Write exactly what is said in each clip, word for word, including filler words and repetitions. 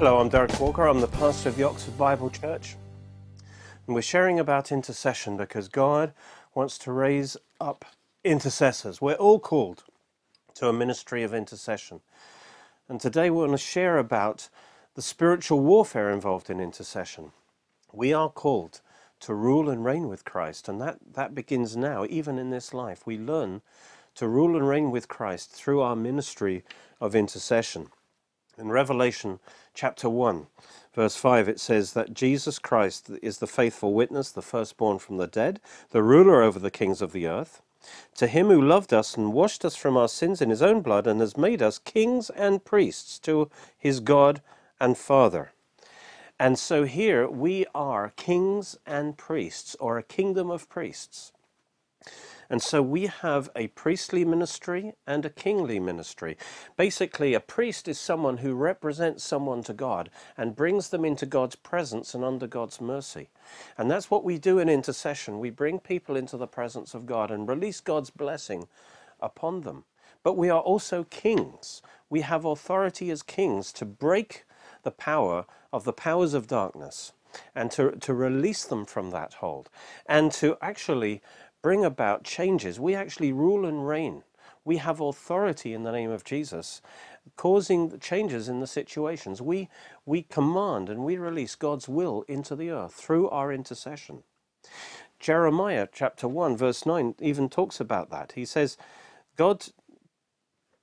Hello, I'm Derek Walker. I'm the pastor of the Oxford Bible Church. And we're sharing about intercession because God wants to raise up intercessors. We're all called to a ministry of intercession. And today we're going to share about the spiritual warfare involved in intercession. We are called to rule and reign with Christ, and that, that begins now, even in this life. We learn to rule and reign with Christ through our ministry of intercession. In Revelation chapter one, verse five, it says that Jesus Christ is the faithful witness, the firstborn from the dead, the ruler over the kings of the earth. To him who loved us and washed us from our sins in his own blood and has made us kings and priests to his God and Father. And so here we are kings and priests, or a kingdom of priests. And so we have a priestly ministry and a kingly ministry. Basically, a priest is someone who represents someone to God and brings them into God's presence and under God's mercy. And that's what we do in intercession. We bring people into the presence of God and release God's blessing upon them. But we are also kings. We have authority as kings to break the power of the powers of darkness and to, to release them from that hold and to actually bring about changes. We actually rule and reign. We have authority in the name of Jesus, causing changes in the situations. We, we command and we release God's will into the earth through our intercession. Jeremiah chapter one, verse nine, even talks about that. He says, God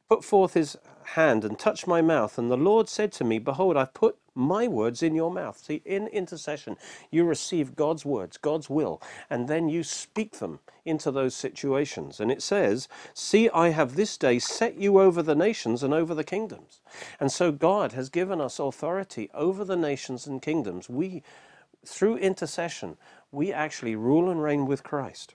put forth his hand and touched my mouth, and the Lord said to me, behold, I've put my words in your mouth. See, in intercession, you receive God's words, God's will, and then you speak them into those situations. And it says, see, I have this day set you over the nations and over the kingdoms. And so God has given us authority over the nations and kingdoms. We, through intercession, we actually rule and reign with Christ.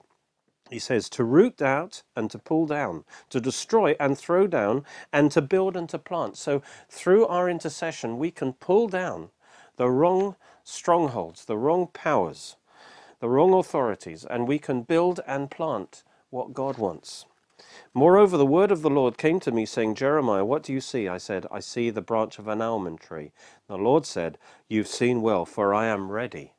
He says, to root out and to pull down, to destroy and throw down, and to build and to plant. So through our intercession, we can pull down the wrong strongholds, the wrong powers, the wrong authorities, and we can build and plant what God wants. Moreover, the word of the Lord came to me, saying, Jeremiah, what do you see? I said, I see the branch of an almond tree. The Lord said, you've seen well, for I am ready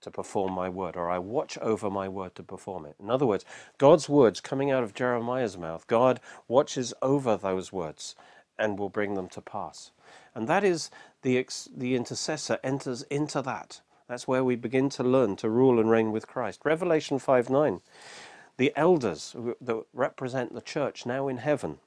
to perform my word, or I watch over my word to perform it. In other words, God's words coming out of Jeremiah's mouth, God watches over those words and will bring them to pass. And that is the ex- the intercessor enters into that. That's where we begin to learn to rule and reign with Christ. Revelation five nine, the elders that represent the church now in heaven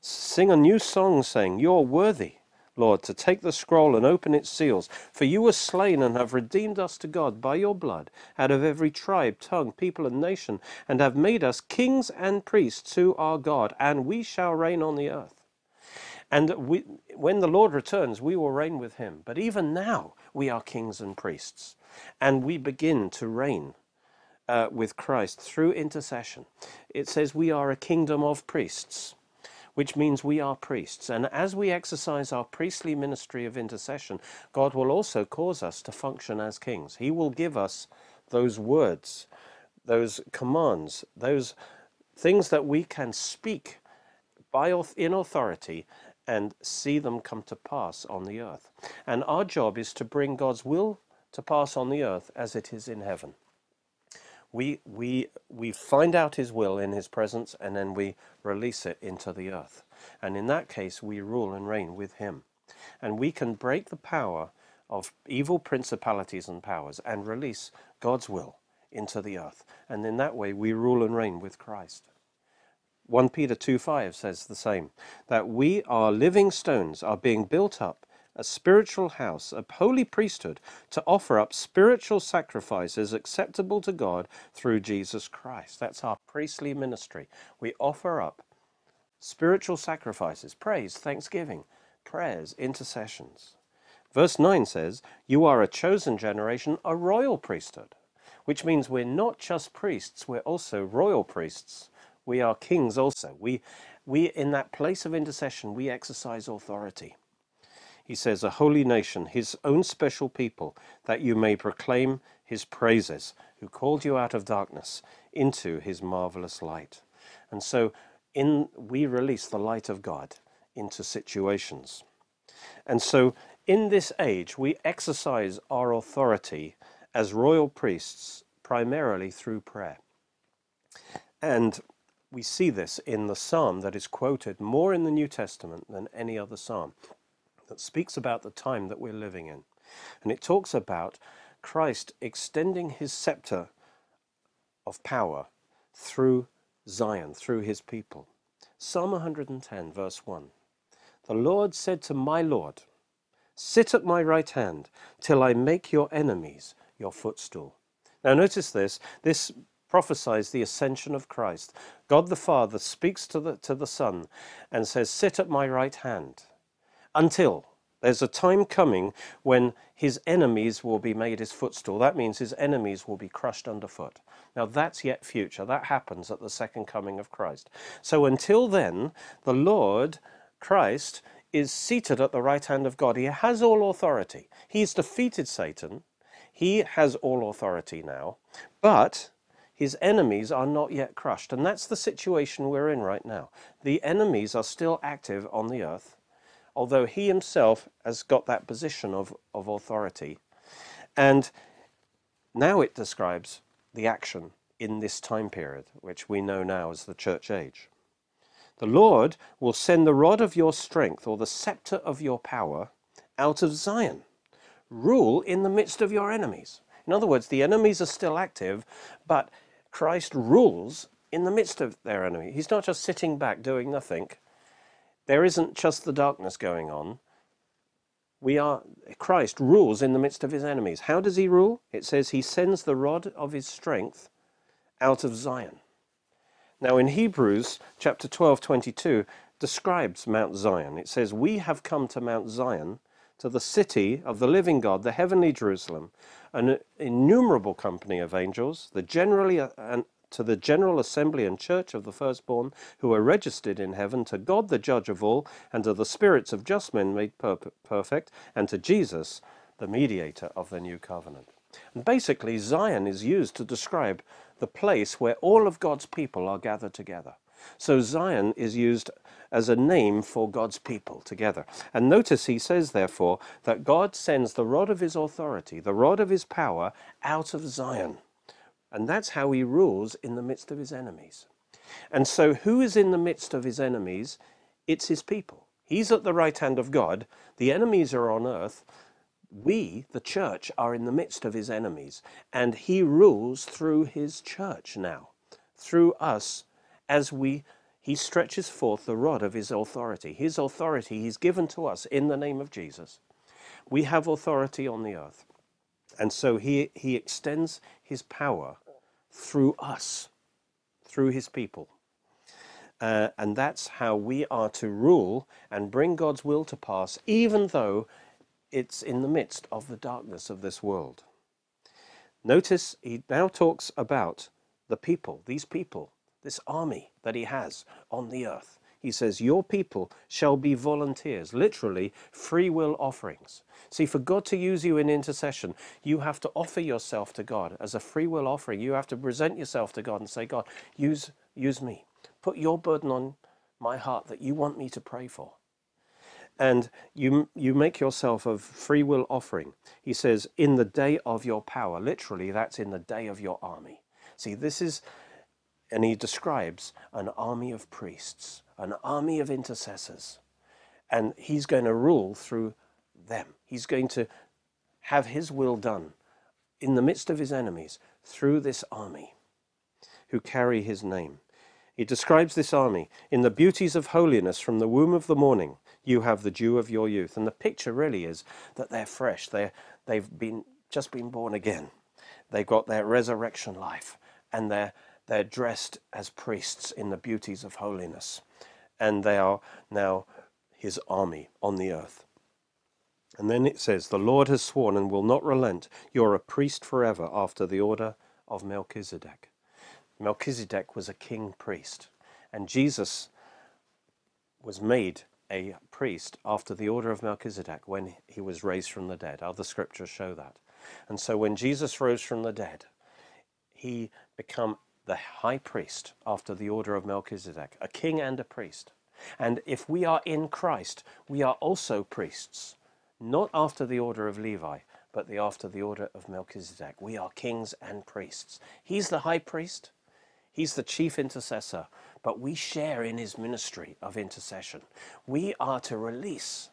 sing a new song saying, you're worthy, Lord, to take the scroll and open its seals. For you were slain and have redeemed us to God by your blood out of every tribe, tongue, people, and nation, and have made us kings and priests to our God, and we shall reign on the earth. And we, when the Lord returns, we will reign with him. But even now, we are kings and priests, and we begin to reign uh, with Christ through intercession. It says we are a kingdom of priests, which means we are priests. And as we exercise our priestly ministry of intercession, God will also cause us to function as kings. He will give us those words, those commands, those things that we can speak by in authority and see them come to pass on the earth. And our job is to bring God's will to pass on the earth as it is in heaven. We, we, we find out his will in his presence, and then we release it into the earth. And in that case, we rule and reign with him. And we can break the power of evil principalities and powers and release God's will into the earth. And in that way, we rule and reign with Christ. First Peter two five says the same, that we are living stones, are being built up, a spiritual house, a holy priesthood, to offer up spiritual sacrifices acceptable to God through Jesus Christ. That's our priestly ministry. We offer up spiritual sacrifices, praise, thanksgiving, prayers, intercessions. Verse nine says, you are a chosen generation, a royal priesthood, which means we're not just priests, we're also royal priests. We are kings also. We, we in that place of intercession, we exercise authority. He says, a holy nation, his own special people, that you may proclaim his praises, who called you out of darkness into his marvelous light. And so in we release the light of God into situations. And so In this age, we exercise our authority as royal priests primarily through prayer. And we see this in the psalm that is quoted more in the New Testament than any other psalm, that speaks about the time that we're living in. And it talks about Christ extending his scepter of power through Zion, through his people. Psalm one hundred ten, verse one. The Lord said to my Lord, sit at my right hand till I make your enemies your footstool. Now notice this, this prophesies the ascension of Christ. God the Father speaks to the, to the Son and says, sit at my right hand until there's a time coming when his enemies will be made his footstool. That means his enemies will be crushed underfoot. Now that's yet future. That happens at the second coming of Christ. So until then, the Lord, Christ, is seated at the right hand of God. He has all authority. He's defeated Satan. He has all authority now, but his enemies are not yet crushed. And that's the situation we're in right now. The enemies are still active on the earth, although he himself has got that position of, of authority. And now it describes the action in this time period, which we know now as the church age. The Lord will send the rod of your strength, or the scepter of your power, out of Zion. Rule in the midst of your enemies. In other words, the enemies are still active, but Christ rules in the midst of their enemy. He's not just sitting back doing nothing. There isn't just the darkness going on. We are, Christ rules in the midst of his enemies. How does he rule? It says he sends the rod of his strength out of Zion. Now in Hebrews chapter twelve, twenty-two describes Mount Zion. It says, we have come to Mount Zion, to the city of the living God, the heavenly Jerusalem, an innumerable company of angels, the generally and to the general assembly and church of the firstborn who are registered in heaven, to God the judge of all, and to the spirits of just men made per perfect, and to Jesus, the mediator of the new covenant. And basically, Zion is used to describe the place where all of God's people are gathered together. So Zion is used as a name for God's people together. And notice he says, therefore, that God sends the rod of his authority, the rod of his power, out of Zion. And that's how he rules in the midst of his enemies. And so who is in the midst of his enemies? It's his people. He's at the right hand of God. The enemies are on earth. We, the church, are in the midst of his enemies, and he rules through his church now, through us, as we, he stretches forth the rod of his authority. His authority he's given to us in the name of Jesus. We have authority on the earth, and so he, he extends his power through us, through his people. Uh, and that's how we are to rule and bring God's will to pass, even though it's in the midst of the darkness of this world. Notice he now talks about the people, these people, this army that he has on the earth. He says, your people shall be volunteers, literally free will offerings. See, for God to use you in intercession, you have to offer yourself to God as a free will offering. You have to present yourself to God and say, God, use, use me. Put your burden on my heart that you want me to pray for. And you, you make yourself a free will offering. He says, in the day of your power. Literally, that's in the day of your army. See, this is, and he describes an army of priests, an army of intercessors. And he's going to rule through them. He's going to have his will done in the midst of his enemies through this army who carry his name. He describes this army in the beauties of holiness from the womb of the morning. You have the dew of your youth. And the picture really is that they're fresh. They're, they've been just been born again. They've got their resurrection life. And they're, they're dressed as priests in the beauties of holiness. And they are now his army on the earth. And then it says, the Lord has sworn and will not relent. You're a priest forever after the order of Melchizedek. Melchizedek was a king priest. And Jesus was made a priest after the order of Melchizedek when he was raised from the dead. Other scriptures show that. And so when Jesus rose from the dead, he became the high priest after the order of Melchizedek, a king and a priest. And if we are in Christ, we are also priests not after the order of Levi, but the after the order of Melchizedek. We are kings and priests. He's the high priest. He's the chief intercessor. But we share in his ministry of intercession. We are to release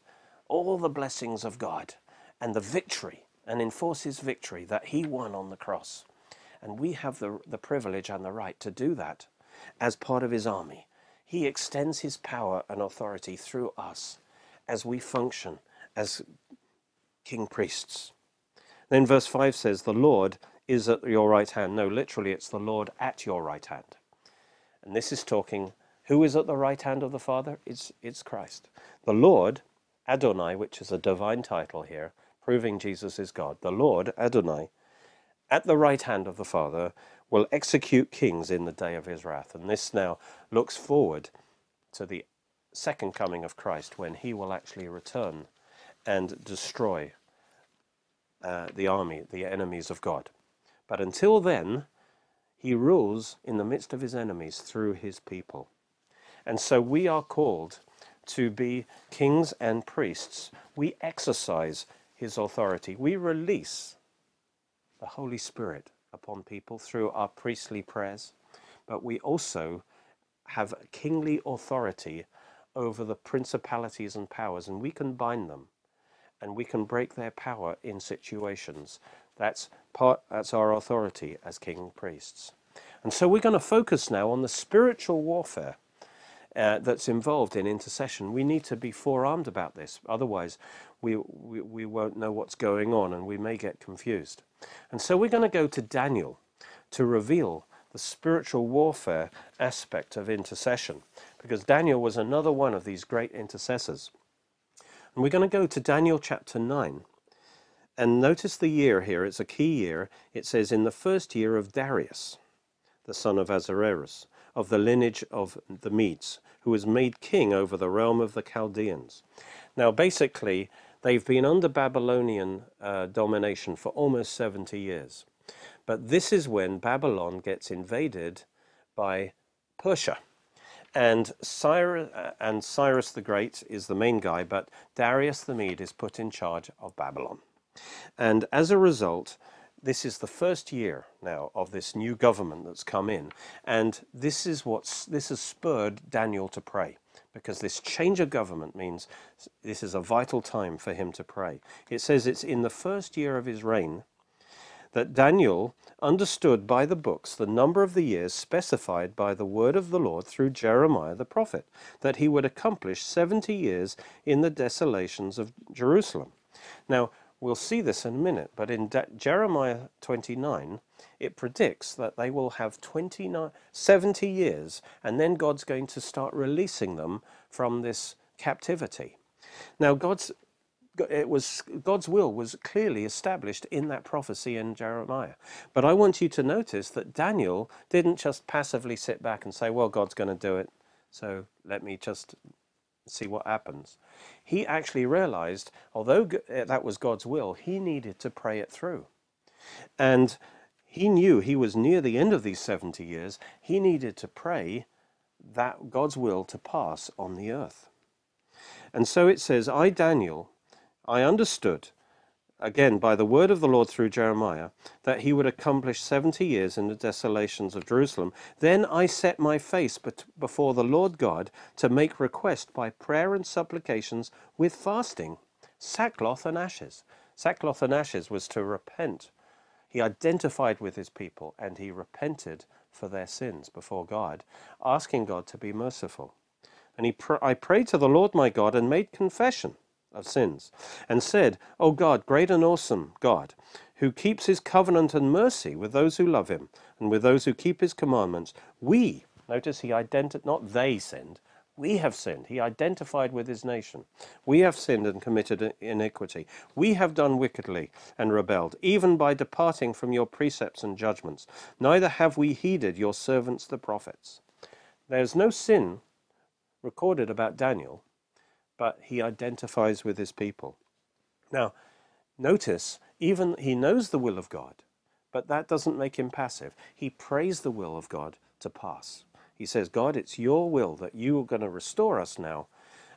all the blessings of God and the victory, and enforce his victory that he won on the cross. And we have the, the privilege and the right to do that as part of his army. He extends his power and authority through us as we function as king priests. Then verse five says, the Lord is at your right hand. No, literally it's the Lord at your right hand. And this is talking, who is at the right hand of the Father? It's, it's Christ. The Lord, Adonai, which is a divine title here, proving Jesus is God. The Lord, Adonai, at the right hand of the Father, will execute kings in the day of his wrath. And this now looks forward to the second coming of Christ, when he will actually return and destroy uh, the army, the enemies of God. But until then, he rules in the midst of his enemies through his people. And so we are called to be kings and priests. We exercise his authority. We release the Holy Spirit upon people through our priestly prayers, but we also have kingly authority over the principalities and powers, and we can bind them and we can break their power in situations. That's part, that's our authority as king and priests. And so we're going to focus now on the spiritual warfare Uh, that's involved in intercession. We need to be forearmed about this, otherwise we, we we won't know what's going on and we may get confused. And so we're going to go to Daniel to reveal the spiritual warfare aspect of intercession, because Daniel was another one of these great intercessors. And we're going to go to Daniel chapter nine, and notice the year here, it's a key year. It says, in the first year of Darius, the son of Ahasuerus, of the lineage of the Medes, who was made king over the realm of the Chaldeans. Now basically they've been under Babylonian uh, domination for almost seventy years, but this is when Babylon gets invaded by Persia, and Cyrus, uh, and Cyrus the Great is the main guy, but Darius the Mede is put in charge of Babylon. And as a result, this is the first year now of this new government that's come in, and this is what's, this has spurred Daniel to pray, because this change of government means this is a vital time for him to pray. It says it's in the first year of his reign that Daniel understood by the books the number of the years specified by the word of the Lord through Jeremiah the prophet, that he would accomplish seventy years in the desolations of Jerusalem. Now, we'll see this in a minute, but in De- Jeremiah twenty-nine, it predicts that they will have twenty-nine, seventy years, and then God's going to start releasing them from this captivity. Now, God's, it was, God's will was clearly established in that prophecy in Jeremiah. But I want you to notice that Daniel didn't just passively sit back and say, well, God's going to do it, so let me just see what happens. He actually realized, although that was God's will, he needed to pray it through. And he knew he was near the end of these seventy years. He needed to pray that God's will to pass on the earth. And so it says, I, Daniel, I understood, again, by the word of the Lord through Jeremiah, that he would accomplish seventy years in the desolations of Jerusalem. Then I set my face before the Lord God to make request by prayer and supplications with fasting, sackcloth and ashes. Sackcloth and ashes was to repent. He identified with his people and he repented for their sins before God, asking God to be merciful. And he pr- I prayed to the Lord my God and made confession of sins, and said, O God, great and awesome God, who keeps his covenant and mercy with those who love him and with those who keep his commandments, we, notice he identified, not they sinned, we have sinned. He identified with his nation. We have sinned and committed iniquity. We have done wickedly and rebelled, even by departing from your precepts and judgments. Neither have we heeded your servants the prophets. There's no sin recorded about Daniel, but he identifies with his people. Now, notice, even he knows the will of God, but that doesn't make him passive. He prays the will of God to pass. He says, God, it's your will that you are going to restore us now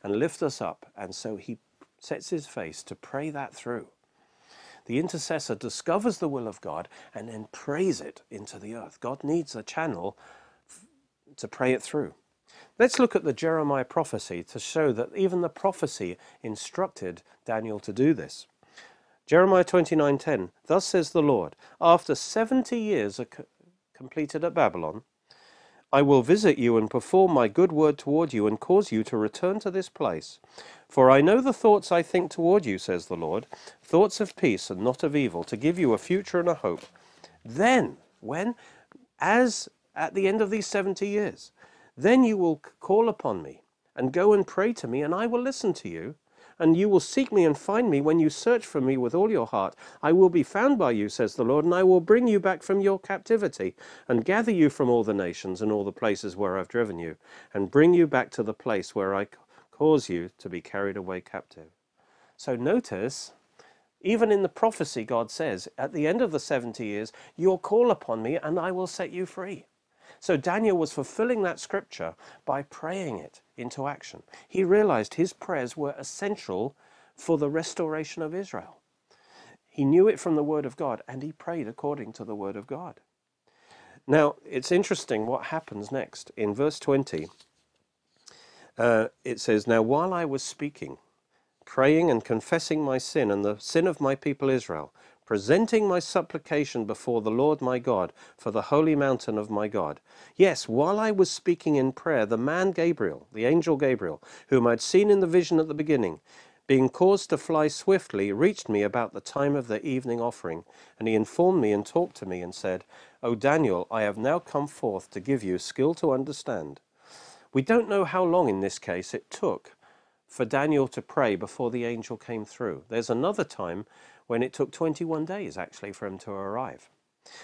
and lift us up. And so he sets his face to pray that through. The intercessor discovers the will of God and then prays it into the earth. God needs a channel to pray it through. Let's look at the Jeremiah prophecy to show that even the prophecy instructed Daniel to do this. Jeremiah twenty-nine ten, thus says the Lord, after seventy years are completed at Babylon, I will visit you and perform my good word toward you and cause you to return to this place. For I know the thoughts I think toward you, says the Lord, thoughts of peace and not of evil, to give you a future and a hope. Then, when? As at the end of these seventy years, then you will call upon me and go and pray to me, and I will listen to you. And you will seek me and find me when you search for me with all your heart. I will be found by you, says the Lord, and I will bring you back from your captivity and gather you from all the nations and all the places where I've driven you and bring you back to the place where I cause you to be carried away captive. So notice, even in the prophecy, God says, at the end of the seventy years, you'll call upon me and I will set you free. So Daniel was fulfilling that scripture by praying it into action. He realized his prayers were essential for the restoration of Israel. He knew it from the Word of God, and he prayed according to the Word of God. Now, it's interesting what happens next. In verse twenty, uh, it says, now while I was speaking, praying and confessing my sin and the sin of my people Israel, presenting my supplication before the Lord my God for the holy mountain of my God. Yes, while I was speaking in prayer, the man Gabriel, the angel Gabriel, whom I'd seen in the vision at the beginning, being caused to fly swiftly, reached me about the time of the evening offering, and he informed me and talked to me and said, O Daniel, I have now come forth to give you skill to understand. We don't know how long in this case it took for Daniel to pray before the angel came through. There's another time when it took twenty-one days actually for him to arrive.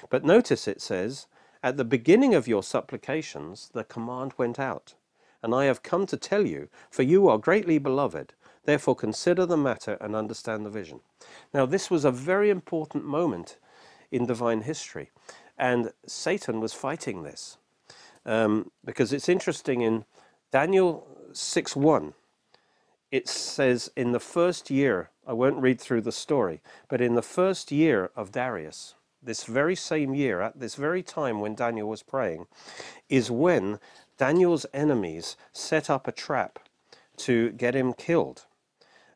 But notice it says, at the beginning of your supplications, the command went out, and I have come to tell you, for you are greatly beloved, therefore consider the matter and understand the vision. Now this was a very important moment in divine history, and Satan was fighting this. Um, because it's interesting, in Daniel six one, it says in the first year, I won't read through the story, but in the first year of Darius, this very same year, at this very time when Daniel was praying, is when Daniel's enemies set up a trap to get him killed.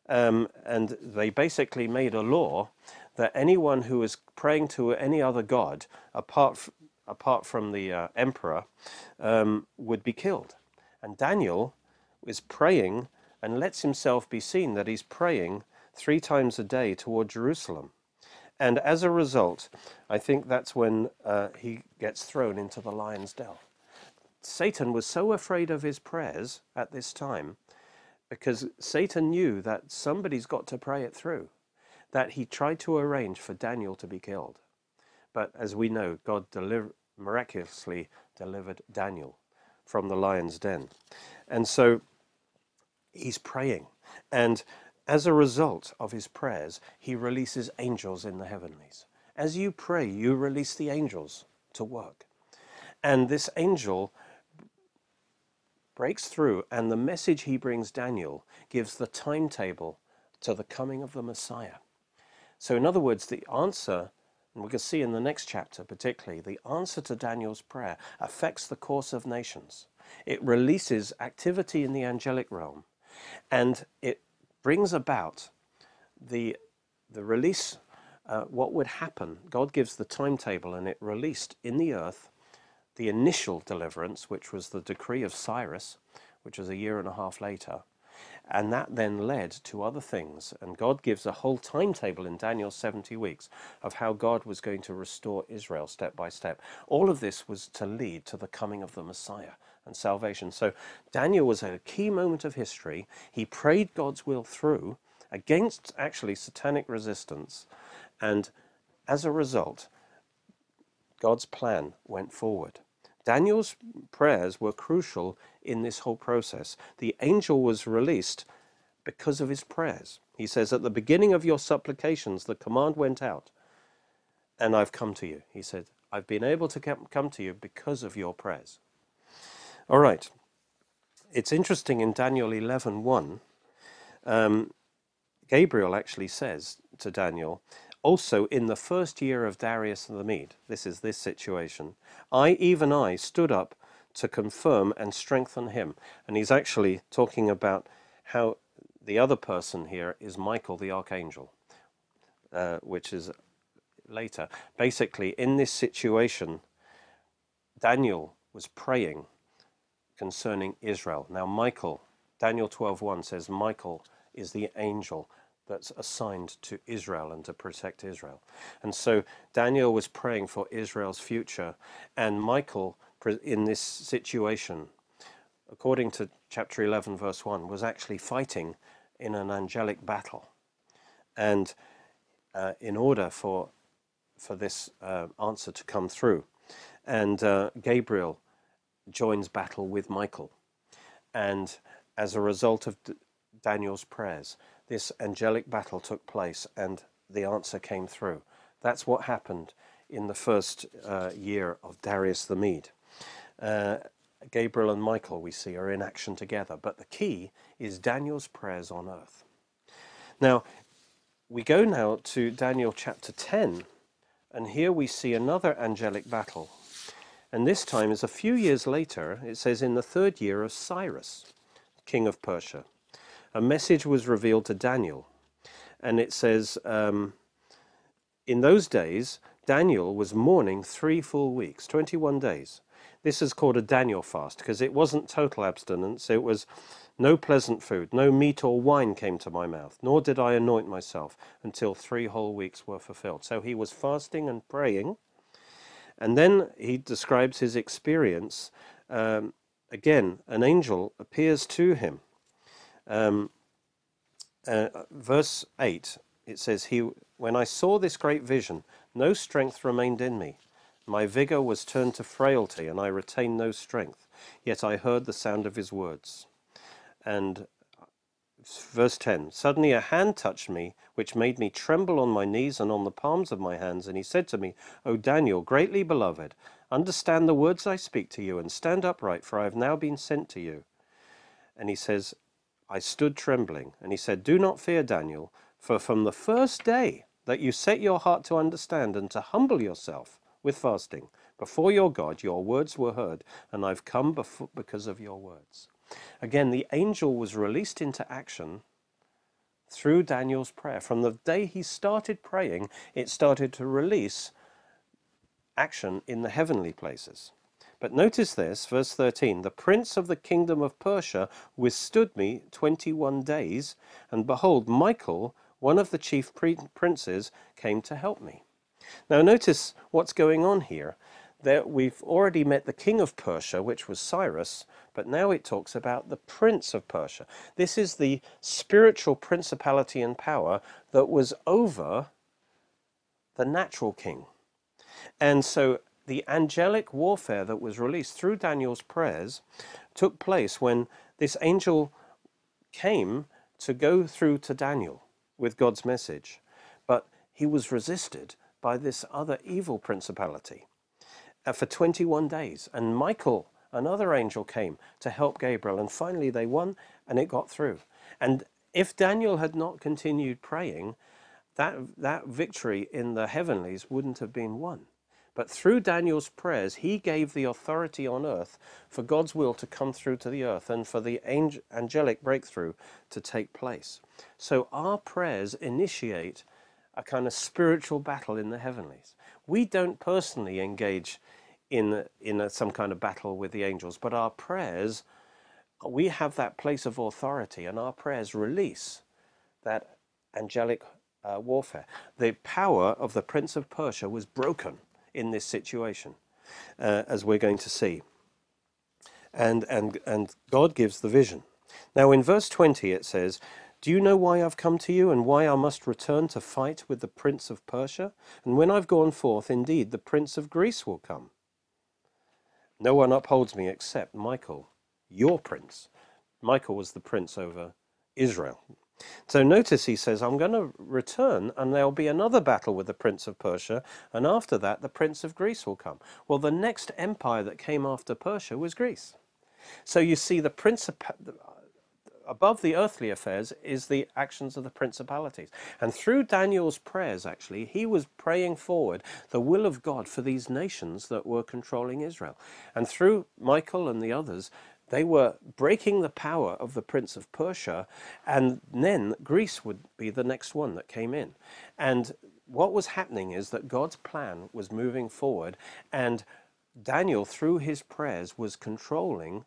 Um, and they basically made a law that anyone who was praying to any other god, apart, f apart from the uh, emperor, um, would be killed. And Daniel is praying and lets himself be seen that he's praying three times a day toward Jerusalem. And as a result, I think that's when uh, he gets thrown into the lion's den. Satan was so afraid of his prayers at this time because Satan knew that somebody's got to pray it through, that he tried to arrange for Daniel to be killed. But as we know, God deliver miraculously delivered Daniel from the lion's den. And so he's praying, and as a result of his prayers, he releases angels in the heavenlies. As you pray, you release the angels to work. And this angel breaks through, and the message he brings Daniel gives the timetable to the coming of the Messiah. So in other words, the answer, and we can see in the next chapter particularly, the answer to Daniel's prayer affects the course of nations. It releases activity in the angelic realm, and it brings about the, the release, uh, what would happen. God gives the timetable, and it released in the earth the initial deliverance, which was the decree of Cyrus, which was a year and a half later. And that then led to other things. And God gives a whole timetable in Daniel seventy weeks of how God was going to restore Israel step by step. All of this was to lead to the coming of the Messiah and salvation. So Daniel was a key moment of history. He prayed God's will through against actually satanic resistance, and as a result, God's plan went forward. Daniel's prayers were crucial in this whole process. The angel was released because of his prayers. He says, at the beginning of your supplications, the command went out, and I've come to you. He said, I've been able to come to you because of your prayers. All right, it's interesting in Daniel eleven one, um, Gabriel actually says to Daniel, also in the first year of Darius the Mede, this is this situation, I, even I, stood up to confirm and strengthen him. And he's actually talking about how the other person here is Michael the archangel, uh, which is later. Basically, in this situation, Daniel was praying concerning Israel. Now, Michael, Daniel twelve one says Michael is the angel that's assigned to Israel and to protect Israel. And so Daniel was praying for Israel's future, and Michael, in this situation, according to chapter eleven verse one, was actually fighting in an angelic battle. And uh, in order for for this uh, answer to come through, and uh, Gabriel joins battle with Michael, and as a result of D- Daniel's prayers, this angelic battle took place and the answer came through. That's what happened in the first uh, year of Darius the Mede. Uh, Gabriel and Michael, we see, are in action together, but the key is Daniel's prayers on earth. Now, we go now to Daniel chapter ten, and here we see another angelic battle. And this time is a few years later. It says, in the third year of Cyrus, king of Persia, a message was revealed to Daniel. And it says, um, in those days, Daniel was mourning three full weeks, twenty-one days. This is called a Daniel fast because it wasn't total abstinence. It was no pleasant food, no meat or wine came to my mouth, nor did I anoint myself until three whole weeks were fulfilled. So he was fasting and praying. And then he describes his experience. Um, again, an angel appears to him. Um, uh, verse eight, it says, "He, when I saw this great vision, no strength remained in me. My vigor was turned to frailty, and I retained no strength. Yet I heard the sound of his words." And verse ten, "Suddenly a hand touched me, which made me tremble on my knees and on the palms of my hands. And he said to me, 'O Daniel, greatly beloved, understand the words I speak to you and stand upright, for I have now been sent to you.' And he says, I stood trembling. And he said, 'Do not fear, Daniel, for from the first day that you set your heart to understand and to humble yourself with fasting before your God, your words were heard, and I've come befo- because of your words.'" Again, the angel was released into action through Daniel's prayer. From the day he started praying, it started to release action in the heavenly places. But notice this, verse thirteen, "The prince of the kingdom of Persia withstood me twenty-one days, and behold, Michael, one of the chief princes, came to help me." Now notice what's going on here. That we've already met the king of Persia, which was Cyrus, but now it talks about the prince of Persia. This is the spiritual principality and power that was over the natural king. And so the angelic warfare that was released through Daniel's prayers took place when this angel came to go through to Daniel with God's message. But he was resisted by this other evil principality for twenty-one days, and Michael, another angel, came to help Gabriel, and finally they won and it got through. And if Daniel had not continued praying, that that victory in the heavenlies wouldn't have been won. But through Daniel's prayers, he gave the authority on earth for God's will to come through to the earth and for the angelic breakthrough to take place. So our prayers initiate a kind of spiritual battle in the heavenlies. We don't personally engage in in a, some kind of battle with the angels, but our prayers, we have that place of authority, and our prayers release that angelic uh, warfare. The power of the prince of Persia was broken in this situation, uh, as we're going to see. And and and God gives the vision. Now in verse twenty it says, "Do you know why I've come to you, and why I must return to fight with the prince of Persia? And when I've gone forth, indeed, the prince of Greece will come. No one upholds me except Michael, your prince." Michael was the prince over Israel. So notice he says, I'm going to return, and there'll be another battle with the prince of Persia, and after that, the prince of Greece will come. Well, the next empire that came after Persia was Greece. So you see, the prince of above the earthly affairs is the actions of the principalities. And through Daniel's prayers, actually, he was praying forward the will of God for these nations that were controlling Israel. And through Michael and the others, they were breaking the power of the Prince of Persia, and then Greece would be the next one that came in. And what was happening is that God's plan was moving forward, and Daniel, through his prayers, was controlling,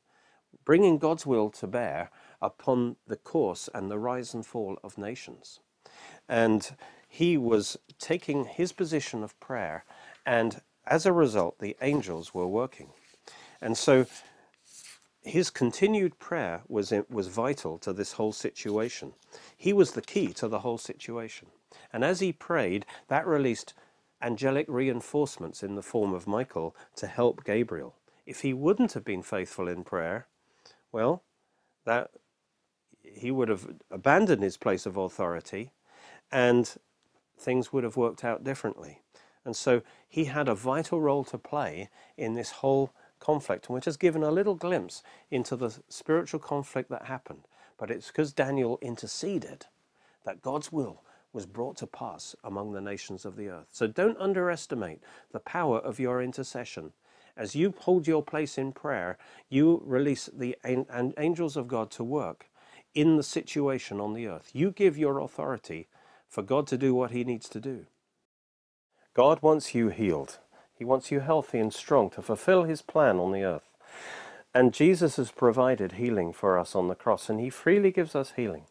bringing God's will to bear upon the course and the rise and fall of nations. And he was taking his position of prayer, and as a result, the angels were working. And so his continued prayer was, was vital to this whole situation. He was the key to the whole situation. And as he prayed, that released angelic reinforcements in the form of Michael to help Gabriel. If he wouldn't have been faithful in prayer, well, that he would have abandoned his place of authority, and things would have worked out differently. And so he had a vital role to play in this whole conflict, which has given a little glimpse into the spiritual conflict that happened. But it's because Daniel interceded that God's will was brought to pass among the nations of the earth. So don't underestimate the power of your intercession. As you hold your place in prayer, you release the angels of God to work in the situation on the earth. You give your authority for God to do what he needs to do. God wants you healed. He wants you healthy and strong to fulfill his plan on the earth. And Jesus has provided healing for us on the cross, and he freely gives us healing.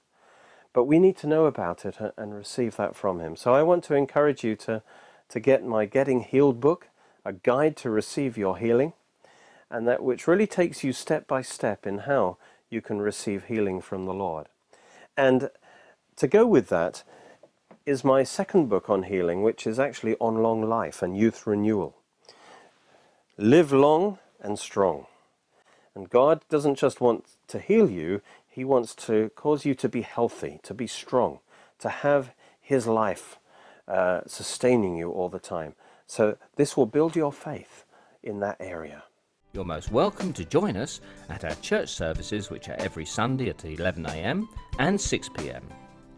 But we need to know about it and receive that from him. So I want to encourage you to, to get my Getting Healed book, a guide to receive your healing, and that which really takes you step by step in how you can receive healing from the Lord. And to go with that is my second book on healing, which is actually on long life and youth renewal. Live long and strong. And God doesn't just want to heal you, he wants to cause you to be healthy, to be strong, to have his life uh, sustaining you all the time. So this will build your faith in that area. You're most welcome to join us at our church services, which are every Sunday at eleven a m and six p m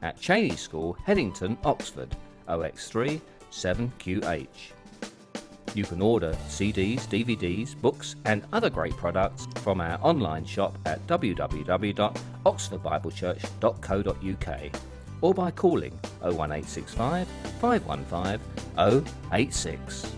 at Cheney School, Headington, Oxford, O X three seven Q H. You can order C Ds, D V Ds, books and other great products from our online shop at w w w dot oxford bible church dot co dot u k or by calling oh one eight six five, five one five, oh eight six.